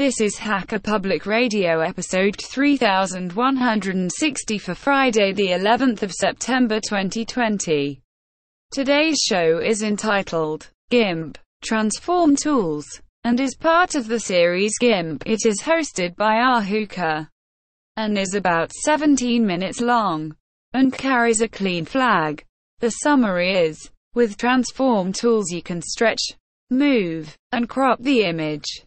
This is Hacker Public Radio episode 3160 for Friday, the 11th of September 2020. Today's show is entitled GIMP Transform Tools and is part of the series GIMP. It is hosted by Ahuka and is about 17 minutes long and carries a clean flag. The summary is, with transform tools you can stretch, move, and crop the image.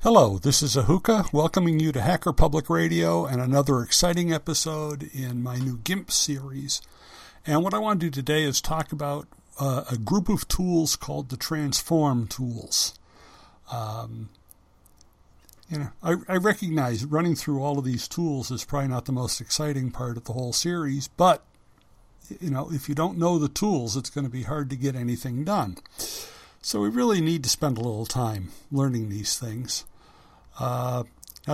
Hello, this is Ahuka, welcoming you to Hacker Public Radio and another exciting episode in my new GIMP series. And what I want to do today is talk about a group of tools called the transform tools. I recognize running through all of these tools is probably not the most exciting part of the whole series, but if you don't know the tools, it's going to be hard to get anything done. So we really need to spend a little time learning these things. Now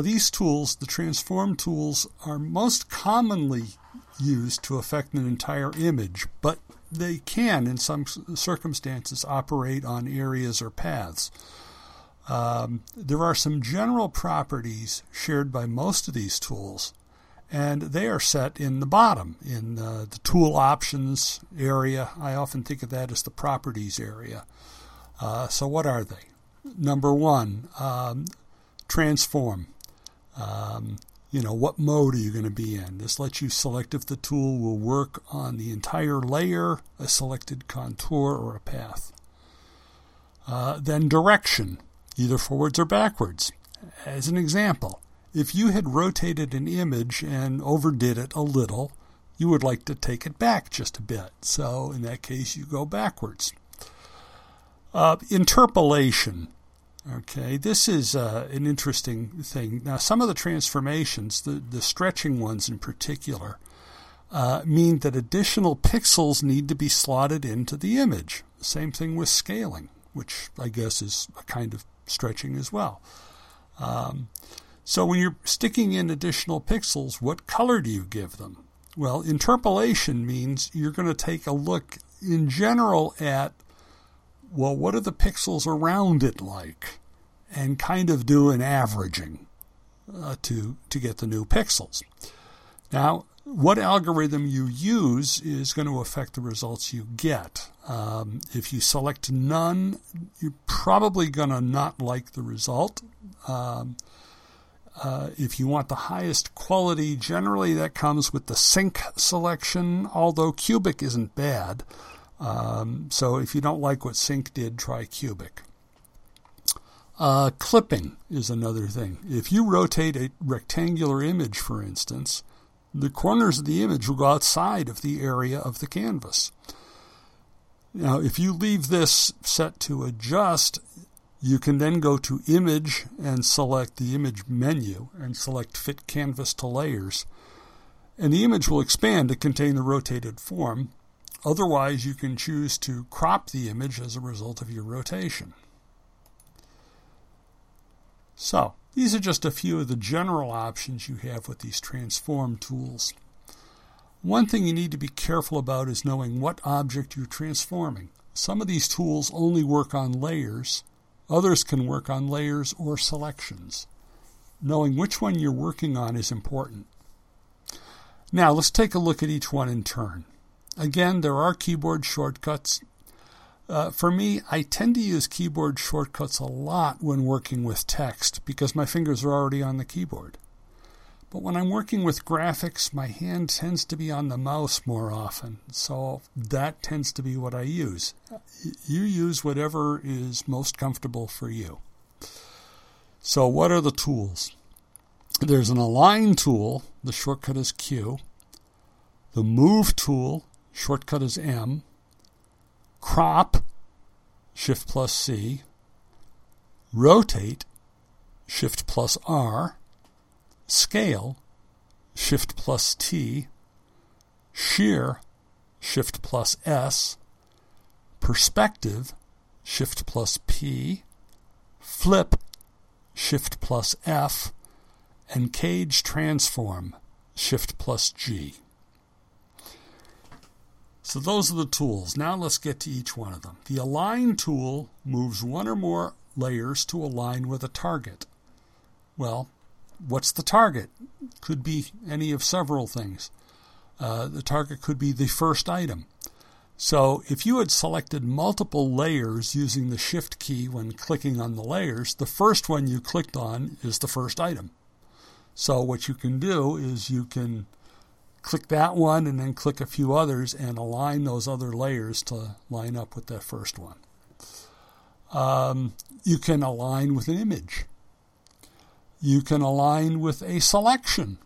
these tools, the transform tools, are most commonly used to affect an entire image, but they can, in some circumstances, operate on areas or paths. There are some general properties shared by most of these tools, and they are set in the bottom, in the tool options area. I often think of that as the properties area. So what are they? Number one, transform. What mode are you going to be in? This lets you select if the tool will work on the entire layer, a selected contour, or a path. Then direction, either forwards or backwards. As an example, if you had rotated an image and overdid it a little, you would like to take it back just a bit. So in that case, you go backwards. Interpolation. Okay, this is an interesting thing. Now, some of the transformations, the stretching ones in particular, mean that additional pixels need to be slotted into the image. Same thing with scaling, which I guess is a kind of stretching as well. So when you're sticking in additional pixels, what color do you give them? Well, interpolation means you're going to take a look in general at, well, what are the pixels around it like? And kind of do an averaging to get the new pixels. Now, what algorithm you use is going to affect the results you get. If you select none, you're probably going to not like the result. If you want the highest quality, generally that comes with the sinc selection, although cubic isn't bad. So if you don't like what sinc did, try cubic. Clipping is another thing. If you rotate a rectangular image, for instance, the corners of the image will go outside of the area of the canvas. Now, if you leave this set to adjust, you can then go to Image and select the Image menu and select Fit Canvas to Layers. And the image will expand to contain the rotated form. Otherwise, you can choose to crop the image as a result of your rotation. So, these are just a few of the general options you have with these transform tools. One thing you need to be careful about is knowing what object you're transforming. Some of these tools only work on layers. Others can work on layers or selections. Knowing which one you're working on is important. Now, let's take a look at each one in turn. Again, there are keyboard shortcuts. For me, I tend to use keyboard shortcuts a lot when working with text because my fingers are already on the keyboard. But when I'm working with graphics, my hand tends to be on the mouse more often. So that tends to be what I use. You use whatever is most comfortable for you. So what are the tools? There's an align tool. The shortcut is Q. The move tool, shortcut is M. Crop, Shift plus C. Rotate, Shift plus R. Scale, Shift plus T. Shear, Shift plus S. Perspective, Shift plus P. Flip, Shift plus F. And cage transform, Shift plus G. So those are the tools. Now let's get to each one of them. The align tool moves one or more layers to align with a target. Well, what's the target? Could be any of several things. The target could be the first item. So if you had selected multiple layers using the Shift key when clicking on the layers, the first one you clicked on is the first item. So what you can do is you can click that one and then click a few others and align those other layers to line up with that first one. You can align with an image. You can align with a selection.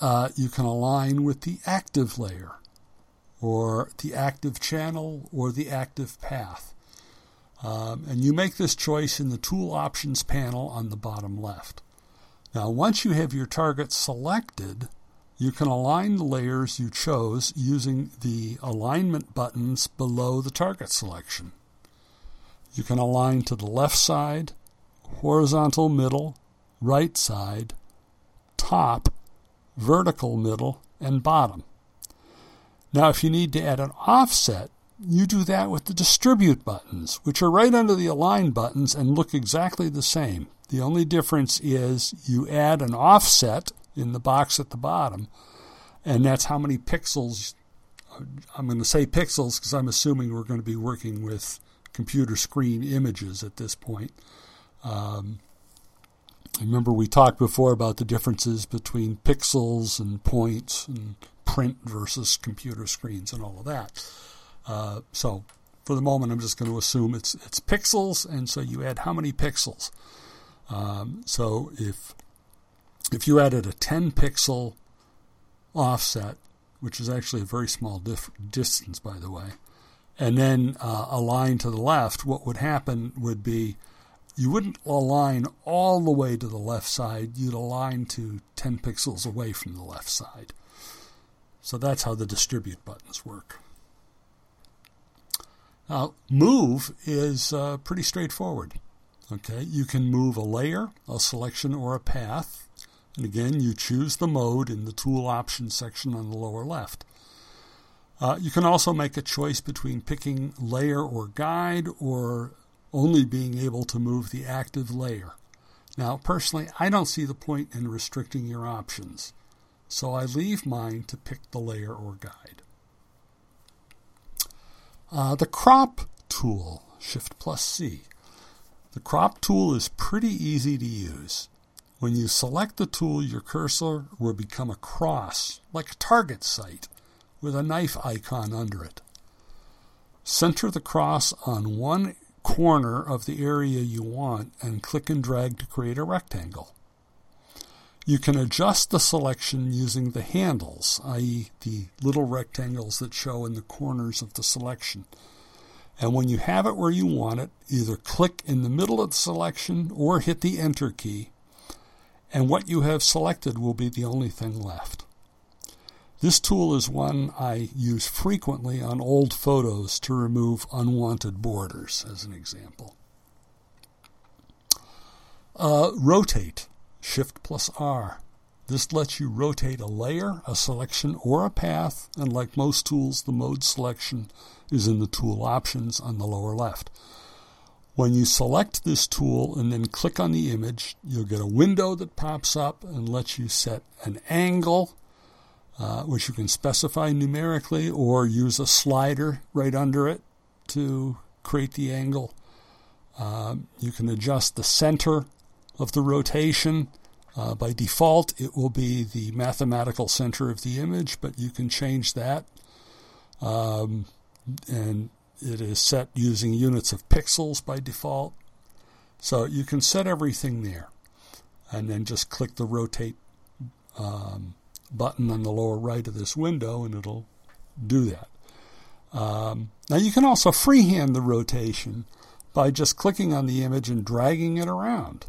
You can align with the active layer or the active channel or the active path. And you make this choice in the Tool Options panel on the bottom left. Now, once you have your target selected, you can align the layers you chose using the alignment buttons below the target selection. You can align to the left side, horizontal middle, right side, top, vertical middle, and bottom. Now, if you need to add an offset, you do that with the distribute buttons, which are right under the align buttons and look exactly the same. The only difference is you add an offset in the box at the bottom, and that's how many pixels. I'm going to say pixels because I'm assuming we're going to be working with computer screen images at this point. Remember we talked before about the differences between pixels and points and print versus computer screens and all of that. So for the moment, I'm just going to assume it's pixels, and so you add how many pixels. So if you added a 10-pixel offset, which is actually a very small distance, by the way, and then align to the left, what would happen would be you wouldn't align all the way to the left side. You'd align to 10 pixels away from the left side. So that's how the distribute buttons work. Now, move is pretty straightforward. Okay, you can move a layer, a selection, or a path. And again, you choose the mode in the Tool Options section on the lower left. You can also make a choice between picking layer or guide or only being able to move the active layer. Now, personally, I don't see the point in restricting your options, so I leave mine to pick the layer or guide. The crop tool, Shift plus C. The crop tool is pretty easy to use. When you select the tool, your cursor will become a cross, like a target sight, with a knife icon under it. Center the cross on one corner of the area you want and click and drag to create a rectangle. You can adjust the selection using the handles, i.e. the little rectangles that show in the corners of the selection. And when you have it where you want it, either click in the middle of the selection or hit the Enter key, and what you have selected will be the only thing left. This tool is one I use frequently on old photos to remove unwanted borders, as an example. Rotate, Shift plus R. This lets you rotate a layer, a selection, or a path, and like most tools, the mode selection is in the Tool Options on the lower left. When you select this tool and then click on the image, you'll get a window that pops up and lets you set an angle, which you can specify numerically or use a slider right under it to create the angle. You can adjust the center of the rotation By default, it will be the mathematical center of the image, but you can change that. And it is set using units of pixels by default. So you can set everything there. And then just click the rotate button on the lower right of this window, and it'll do that. Now you can also freehand the rotation by just clicking on the image and dragging it around.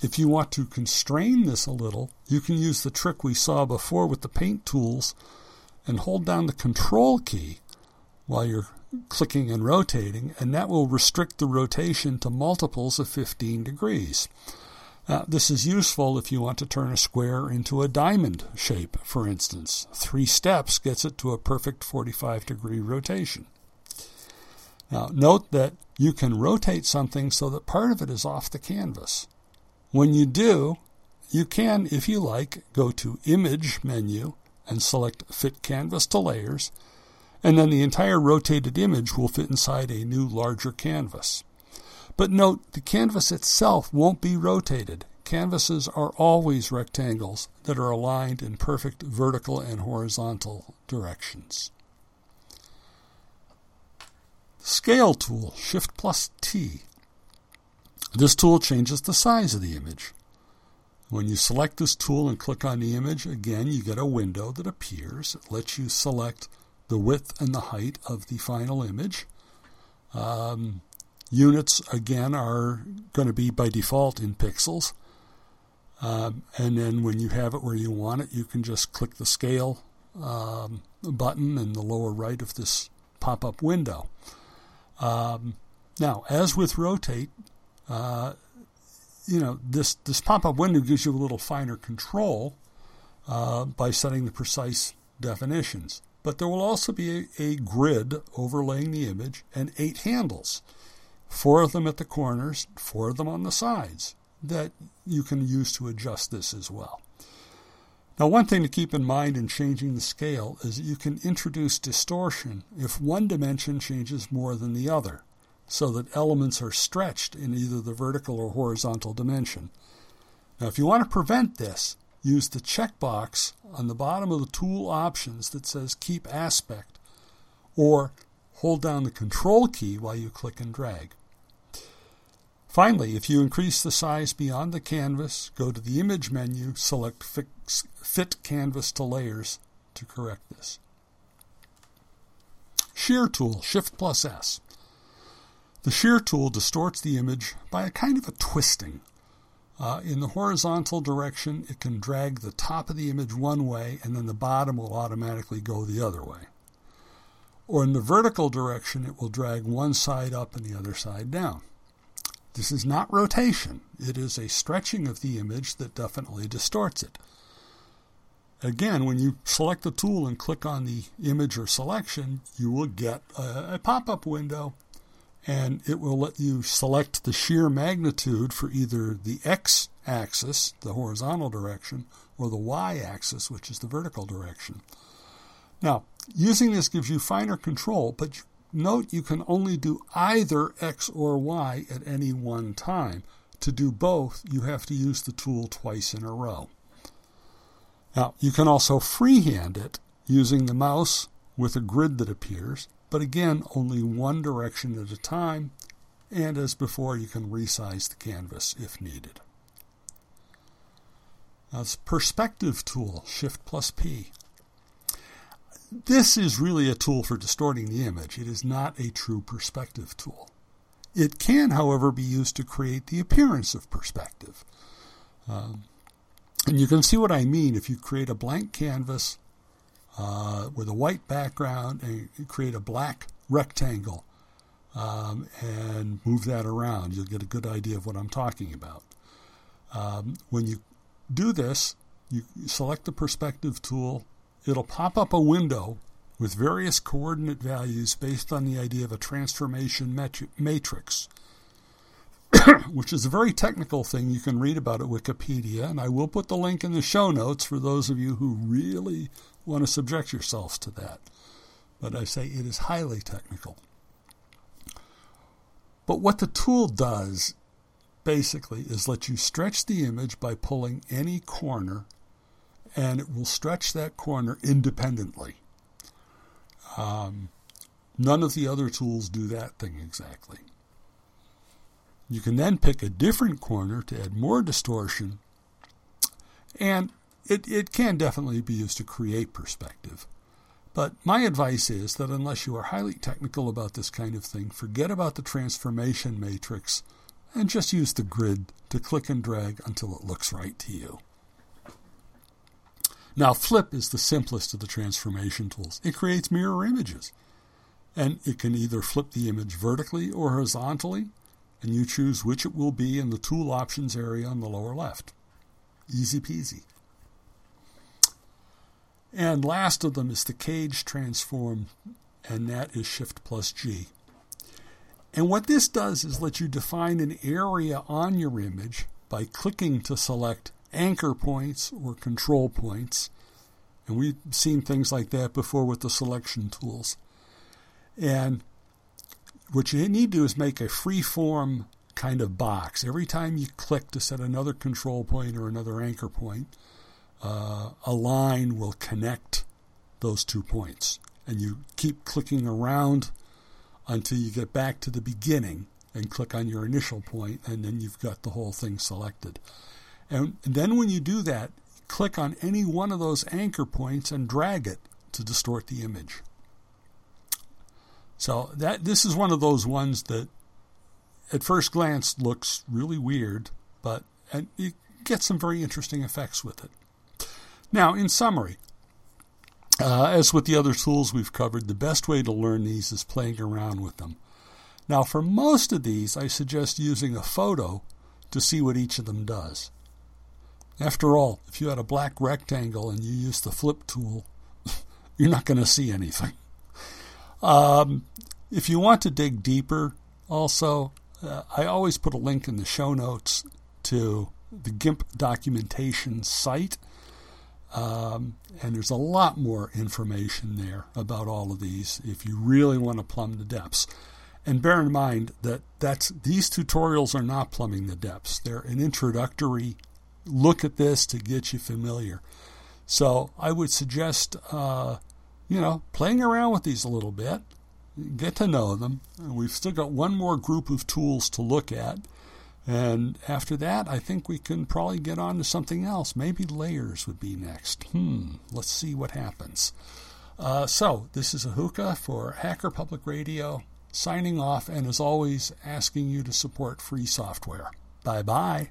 If you want to constrain this a little, you can use the trick we saw before with the paint tools and hold down the control key while you're clicking and rotating, and that will restrict the rotation to multiples of 15 degrees. This is useful if you want to turn a square into a diamond shape, for instance. 3 steps gets it to a perfect 45-degree rotation. Now, note that you can rotate something so that part of it is off the canvas. When you do, you can, if you like, go to Image menu and select Fit Canvas to Layers, and then the entire rotated image will fit inside a new, larger canvas. But note, the canvas itself won't be rotated. Canvases are always rectangles that are aligned in perfect vertical and horizontal directions. Scale tool, Shift plus T. This tool changes the size of the image. When you select this tool and click on the image, again, you get a window that appears. It lets you select the width and the height of the final image. Units, again, are going to be by default in pixels. And then when you have it where you want it, you can just click the scale button in the lower right of this pop-up window. Now, as with rotate, this pop-up window gives you a little finer control by setting the precise definitions. But there will also be a grid overlaying the image and 8 handles. 4 of them at the corners, 4 of them on the sides, that you can use to adjust this as well. Now, one thing to keep in mind in changing the scale is that you can introduce distortion if one dimension changes more than the other, so that elements are stretched in either the vertical or horizontal dimension. Now, if you want to prevent this, use the checkbox on the bottom of the tool options that says Keep Aspect, or hold down the Control key while you click and drag. Finally, if you increase the size beyond the canvas, go to the Image menu, select Fit Canvas to Layers to correct this. Shear tool, Shift plus S. The shear tool distorts the image by a kind of a twisting. In the horizontal direction, it can drag the top of the image one way, and then the bottom will automatically go the other way. Or in the vertical direction, it will drag one side up and the other side down. This is not rotation. It is a stretching of the image that definitely distorts it. Again, when you select the tool and click on the image or selection, you will get a pop-up window, and it will let you select the shear magnitude for either the x-axis, the horizontal direction, or the y-axis, which is the vertical direction. Now, using this gives you finer control, but note you can only do either X or Y at any one time. To do both, you have to use the tool twice in a row. Now, you can also freehand it using the mouse with a grid that appears, but again, only one direction at a time, and as before, you can resize the canvas if needed. Now, it's perspective tool, Shift plus P. This is really a tool for distorting the image. It is not a true perspective tool. It can, however, be used to create the appearance of perspective. And you can see what I mean if you create a blank canvas with a white background and you create a black rectangle and move that around. You'll get a good idea of what I'm talking about. When you do this, you select the perspective tool. It'll pop up a window with various coordinate values based on the idea of a transformation matrix, which is a very technical thing you can read about at Wikipedia, and I will put the link in the show notes for those of you who really want to subject yourselves to that. But I say it is highly technical. But what the tool does basically is lets you stretch the image by pulling any corner, and it will stretch that corner independently. None of the other tools do that thing exactly. You can then pick a different corner to add more distortion, and it can definitely be used to create perspective. But my advice is that unless you are highly technical about this kind of thing, forget about the transformation matrix and just use the grid to click and drag until it looks right to you. Now, Flip is the simplest of the transformation tools. It creates mirror images, and it can either flip the image vertically or horizontally, and you choose which it will be in the tool options area on the lower left. Easy peasy. And last of them is the cage transform, and that is Shift plus G. And what this does is let you define an area on your image by clicking to select anchor points or control points. And we've seen things like that before with the selection tools. And what you need to do is make a free-form kind of box. Every time you click to set another control point or another anchor point, a line will connect those 2 points. And you keep clicking around until you get back to the beginning and click on your initial point, and then you've got the whole thing selected. And then when you do that, click on any one of those anchor points and drag it to distort the image. So this is one of those ones that at first glance looks really weird, but and you get some very interesting effects with it. Now, in summary, as with the other tools we've covered, the best way to learn these is playing around with them. Now, for most of these, I suggest using a photo to see what each of them does. After all, if you had a black rectangle and you used the flip tool, you're not going to see anything. If you want to dig deeper, also, I always put a link in the show notes to the GIMP documentation site. And there's a lot more information there about all of these if you really want to plumb the depths. And bear in mind that these tutorials are not plumbing the depths. They're an introductory look at this to get you familiar. So I would suggest playing around with these a little bit, get to know them. We've still got one more group of tools to look at. And after that, I think we can probably get on to something else. Maybe layers would be next. Let's see what happens. So this is Ahuka for Hacker Public Radio, signing off, and as always, asking you to support free software. Bye-bye.